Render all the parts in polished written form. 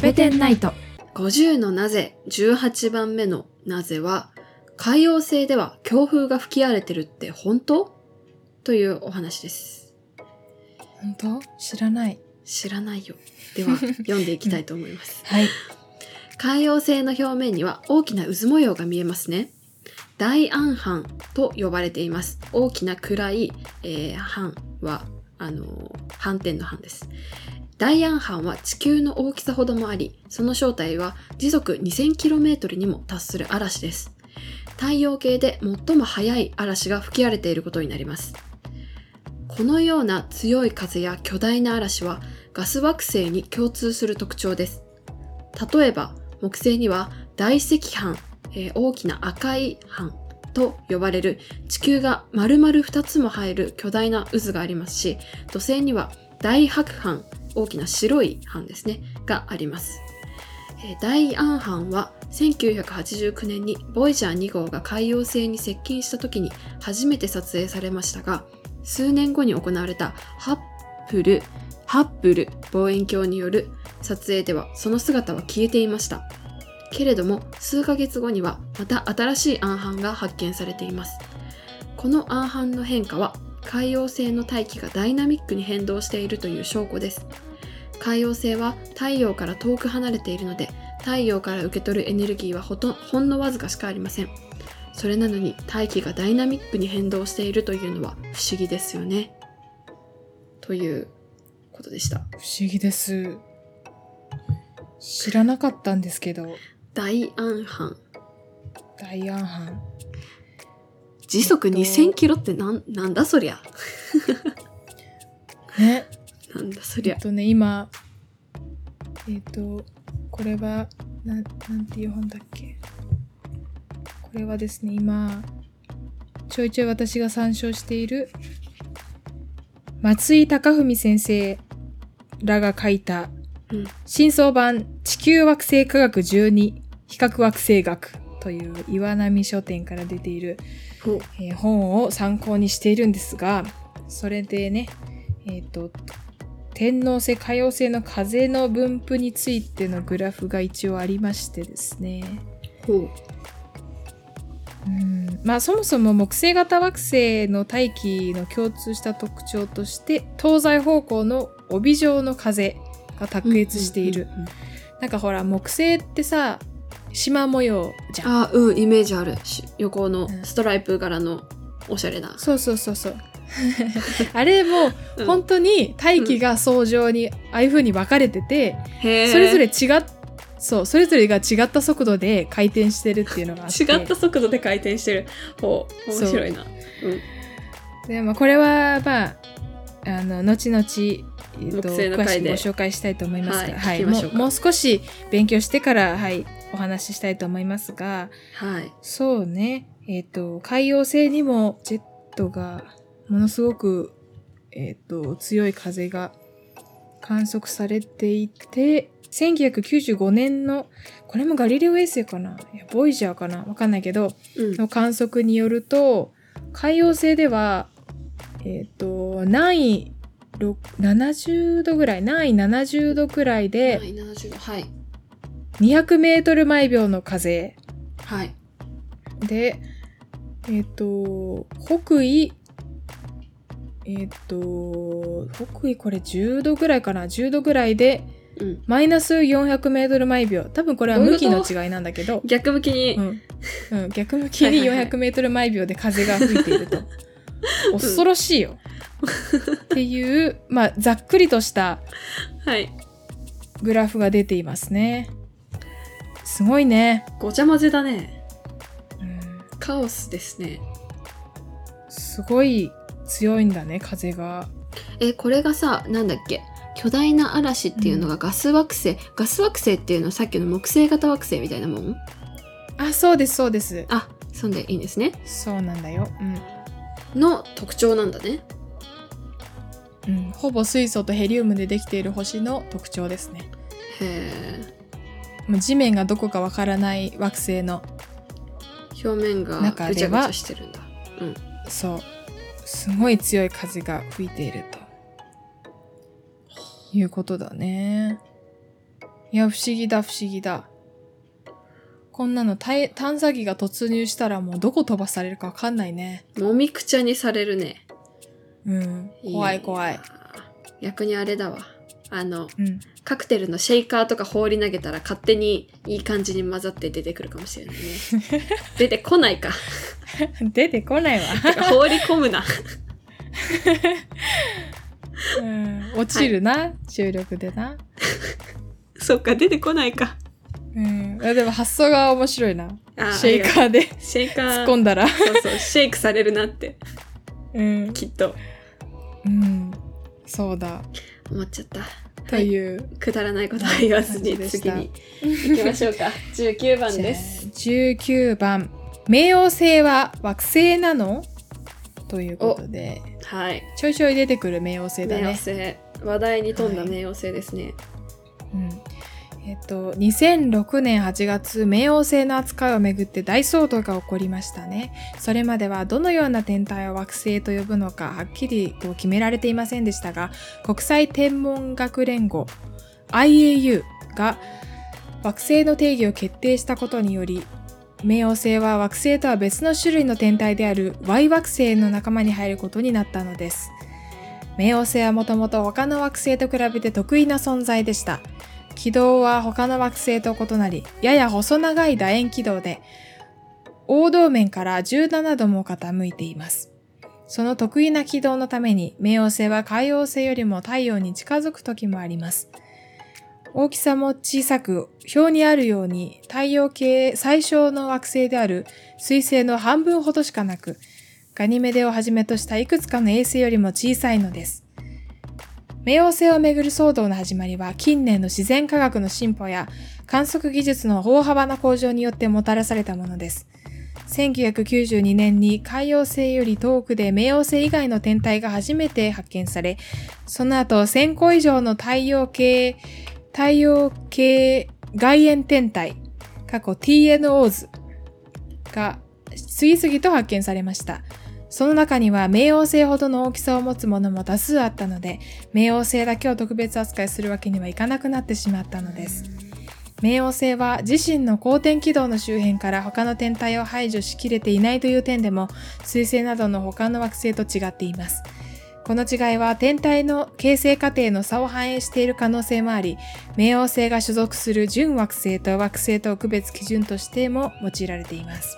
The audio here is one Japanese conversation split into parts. ペテンナイト。50のなぜ18番目のなぜは、海洋星では強風が吹き荒れてるって本当？というお話です。本当？知らないよ。では読んでいきたいと思います、うん、はい。海洋星の表面には大きな渦模様が見えますね。大暗斑と呼ばれています。大きな暗い、斑は斑点の斑です。大暗斑は地球の大きさほどもあり、その正体は時速 2000km にも達する嵐です。太陽系で最も速い嵐が吹き荒れていることになります。このような強い風や巨大な嵐はガス惑星に共通する特徴です。例えば木星には大赤斑、大きな赤い斑と呼ばれる地球が丸々2つも入る巨大な渦がありますし、土星には大白斑、大きな白い斑ですね、があります。大暗斑は1989年にボイジャー2号が海洋星に接近した時に初めて撮影されましたが、数年後に行われたハッブル望遠鏡による撮影ではその姿は消えていました。けれども数ヶ月後にはまた新しい暗斑が発見されています。この暗斑の変化は海洋星の大気がダイナミックに変動しているという証拠です。海洋星は太陽から遠く離れているので、太陽から受け取るエネルギーはほんのわずかしかありません。それなのに大気がダイナミックに変動しているというのは不思議ですよね、ということでした。不思議です。知らなかったんですけど、大暗斑時速2000キロってなんだそりゃね、なんだそりゃ。今これはなんていう本だっけ。これはですね、今ちょいちょい私が参照している松井貴文先生らが書いた、うん、新装版地球惑星科学12比較惑星学という岩波書店から出ている、本を参考にしているんですが、それでね、天王星海王星の風の分布についてのグラフが一応ありましてですね、そもそも木星型惑星の大気の共通した特徴として東西方向の帯状の風が卓越している、なんかほら木星ってさ縞模様じゃん。イメージある。横のストライプ柄のおしゃれな、そうあれも本当に大気が層状にああいう風に分かれてて、それぞれが違った速度で回転してるっていうのがあって、違った速度で回転してる。面白いな。でこれは後々詳しくご紹介したいと思いますが、もう少し勉強してから、お話ししたいと思いますが、そうね、海洋星にもジェットがものすごく、強い風が観測されていて、1995年のこれもガリレオ衛星かな、ボイジャーかな、わかんないけど、の観測によると海洋星では、南緯70度ぐらい、南緯70度くらいで200メートル毎秒の風、で北緯これ10度ぐらいかな、10度ぐらいでマイナス400メートル毎秒。多分これは向きの違いなんだけど、逆向きに、逆向きに400メートル毎秒で風が吹いていると恐ろしいよっていう、ざっくりとしたグラフが出ていますね。すごいね。ごちゃ混ぜだね、カオスですね。すごい強いんだね、風が。これがさ、なんだっけ、巨大な嵐っていうのがガス惑星、ガス惑星っていうのはさっきの木星型惑星みたいなもん。そうです。そんでいいんですね。そうなんだよ、の特徴なんだね。ほぼ水素とヘリウムでできている星の特徴ですね。地面がどこかわからない惑星の表面がぐちゃぐちゃしてるんだ、そう、すごい強い風が吹いているということだね。いや、不思議だ、不思議だ。こんなの探査機が突入したらもうどこ飛ばされるかわかんないね。もみくちゃにされるね。うん。怖い怖い。逆にあれだわ。カクテルのシェイカーとか放り投げたら勝手にいい感じに混ざって出てくるかもしれないね。出てこないか。出てこないわ。放り込むな。うん、落ちるな、はい、重力でな。そっか、出てこないか。うん、でも発想が面白いな。シェイカーで突っ込んだら、そうそう、シェイクされるなって。うん、きっと。うん、そうだ。思っちゃったという、はい、くだらないことは言わずに次に行きましょうか。19番です。19番、冥王星は惑星なの？ということで、はい、ちょいちょい出てくる冥王星だね。冥王星、話題に富んだ冥王星ですね、はい、2006年8月、冥王星の扱いをめぐって大騒動が起こりましたね。それまではどのような天体を惑星と呼ぶのかはっきりと決められていませんでしたが、国際天文学連合 IAU が惑星の定義を決定したことにより、冥王星は惑星とは別の種類の天体である Y 惑星の仲間に入ることになったのです。冥王星はもともと他の惑星と比べて特異な存在でした。軌道は他の惑星と異なり、やや細長い楕円軌道で、黄道面から17度も傾いています。その特異な軌道のために、冥王星は海王星よりも太陽に近づく時もあります。大きさも小さく、表にあるように太陽系最小の惑星である水星の半分ほどしかなく、ガニメデをはじめとしたいくつかの衛星よりも小さいのです。冥王星をめぐる騒動の始まりは、近年の自然科学の進歩や観測技術の大幅な向上によってもたらされたものです。1992年に海王星より遠くで冥王星以外の天体が初めて発見され、その後1000個以上の太陽系外縁天体、過去 TNOs が次々と発見されました。その中には冥王星ほどの大きさを持つものも多数あったので、冥王星だけを特別扱いするわけにはいかなくなってしまったのです。冥王星は自身の公転軌道の周辺から他の天体を排除しきれていないという点でも、水星などの他の惑星と違っています。この違いは天体の形成過程の差を反映している可能性もあり、冥王星が所属する準惑星と惑星とを区別基準としても用いられています。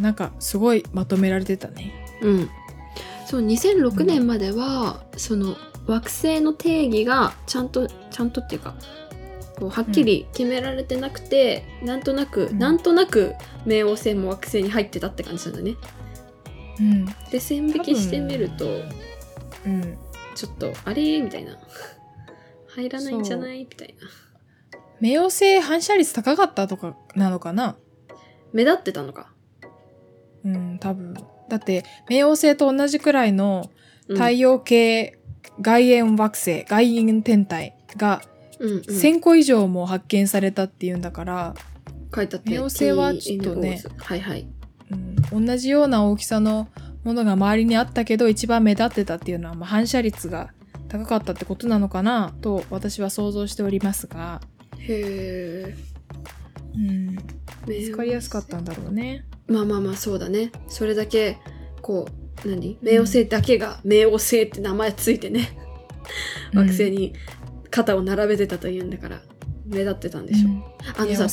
なんかすごいまとめられてたね。うん、そう、2006年までは、うん、その惑星の定義がちゃんとっていうか、こうはっきり決められてなくて、うん、なんとなく冥王星も惑星に入ってたって感じなんだね、うん、で線引きしてみると、うん、ちょっとあれみたいな、入らないんじゃないみたいな。冥王星反射率高かったとかなのかな、目立ってたのか。うん、多分だって冥王星と同じくらいの太陽系外縁惑星、うん、外縁天体が1000個以上も発見されたっていうんだから、書いてあって、冥王星はちょっとね、はいはい、うん、同じような大きさのものが周りにあったけど一番目立ってたっていうのは、まあ、反射率が高かったってことなのかなと私は想像しておりますが、へー、うん、見つかりやすかったんだろうね。まあまあまあ、そうだね。それだけこう冥王星だけが冥王星って名前ついてね、うん、惑星に肩を並べてたというんだから目立ってたんでしょう、うん、さ、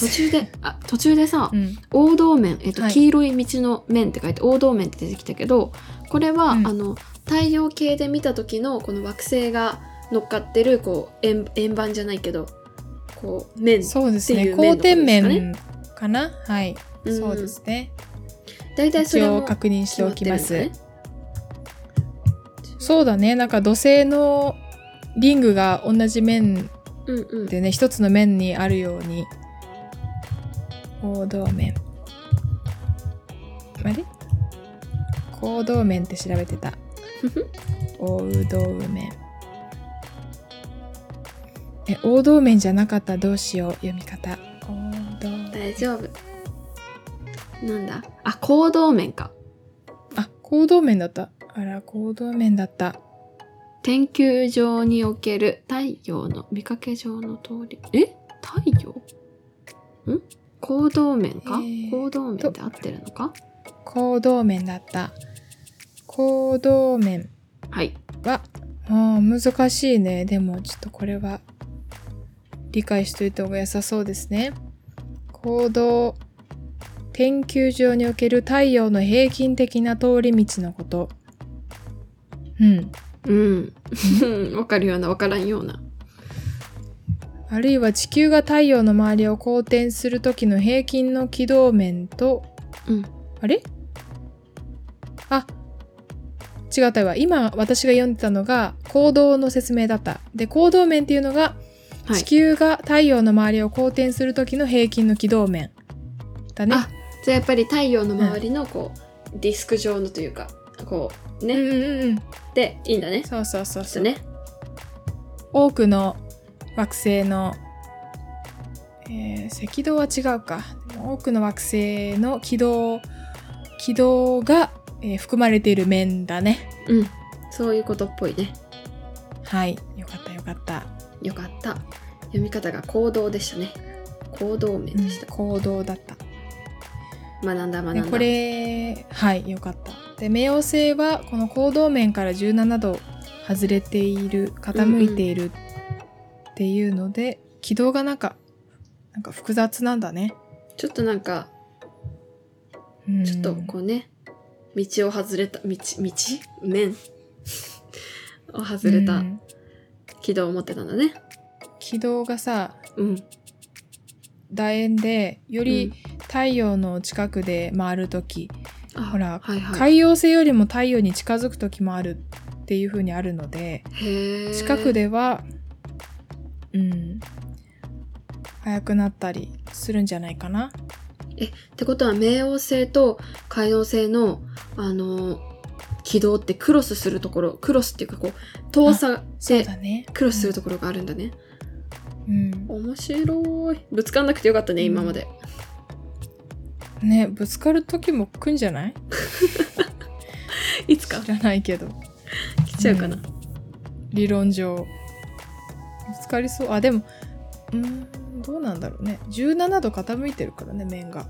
途中でさ、うん、黄道面、はい、黄色い道の面って書いて黄道面って出てきたけど、これは、うん、太陽系で見た時のこの惑星が乗っかってるこう円盤じゃないけど、こう面っていう面のことですかね。そうですね、交点面かな、はい、そうですね。だいたいそれを確認しておきます、ね。そうだね。なんか土星のリングが同じ面でね、一つの面にあるように、黄道面。あれ？黄道面って調べてた。黄道面。黄道面じゃなかった。どうしよう、読み方。大丈夫。なんだ、あ、行動面か。あ、行動面だった。あら、行動面だった。天球上における太陽の見かけ上の通り。え？太陽ん行動面か、行動面で合ってるのか、行動面だった。行動面は、難しいね。でもちょっとこれは理解しといた方が良さそうですね。行動研究所における太陽の平均的な通り道のこと。うんうん分かるような分からんような、あるいは地球が太陽の周りを公転するときの平均の軌道面と、うん、あれ？あ、違ったわ。今私が読んでたのが行動の説明だった。で、行動面っていうのが、はい、地球が太陽の周りを公転するときの平均の軌道面だね。あ、じゃあやっぱり太陽の周りのこう、うん、ディスク状のというかこうね、うんうんうん、でいいんだね。そうそうそうそう。ね、多くの惑星の、赤道は違うか。多くの惑星の軌道が、含まれている面だね。うん、そういうことっぽいね。はい、よかったよかったよかった。読み方が行動でしたね。行動面でした。うん、行動だった。学んだ。これはいよかった。で、冥王星はこの行動面から17度外れている、傾いている。うんうん、っていうので軌道がなんか複雑なんだね。ちょっとなんか、うん、ちょっとこうね、道を外れた道面を外れた軌道を持ってたんだね。軌道がさ、うん、楕円でより太陽の近くで回るとき、うん、ほら、はいはい、海洋星よりも太陽に近づくときもあるっていう風にあるので、へ、近くではうん、早くなったりするんじゃないかな。ってことは冥王星と海王星の、軌道ってクロスするところ、クロスっていうかこう遠さでクロスするところがあるんだね。うん、面白い。ぶつかんなくてよかったね、今まで。ね、ぶつかる時も来んじゃない？いつか知らないけど来ちゃうかな、うん、理論上ぶつかりそう。あ、でもどうなんだろうね。17度傾いてるからね、面が。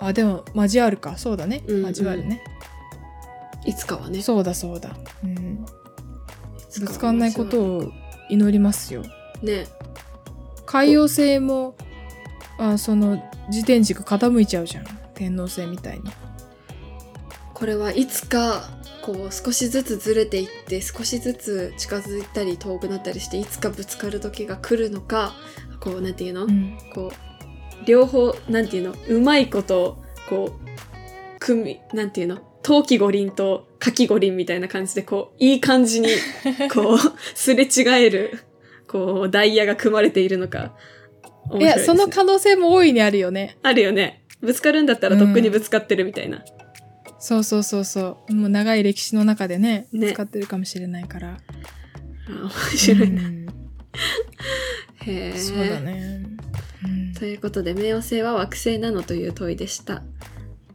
あ、でも交わるか。そうだね、交わるね、うんうん、いつかはね。そうだそうだ、うん、ぶつかんないことを祈りますよね。海王星もその自転軸傾いちゃうじゃん、天王星みたいに。これはいつかこう少しずつずれていって、少しずつ近づいたり遠くなったりして、いつかぶつかる時が来るのか、こうなんていうの、うん、こう両方なんていうの、うまいことこうなんていうの、冬季五輪と夏季五輪みたいな感じでこういい感じにこうすれ違えるこうダイヤが組まれているのか。面白いですね。いや、その可能性も大いにあるよね。あるよね。ぶつかるんだったらとっくにぶつかってるみたいな。そうそうそうそう。もう長い歴史の中でね、使ってるかもしれないから。面白いな。うん、へえ。そうだね、うん。ということで、冥王星は惑星なのという問いでした。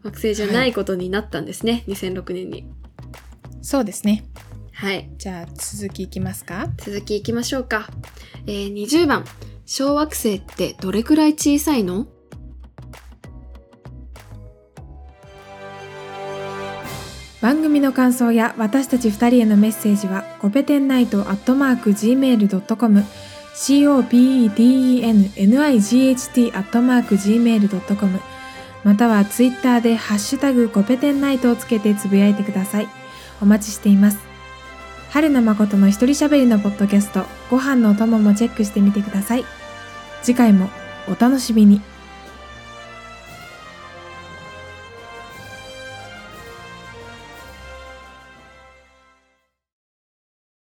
惑星じゃないことになったんですね、はい、2006年に。そうですね。はい。じゃあ続きいきますか。続きいきましょうか。20番。小惑星ってどれくらい小さいの？番組の感想や私たち2人へのメッセージはコペテンナイト@gmail.com、copetennight@gmail.com、またはツイッターでハッシュタグコペテンナイトをつけてつぶやいてください。お待ちしています。春名誠の一人喋りのポッドキャスト、ご飯のお供もチェックしてみてください。次回もお楽しみに。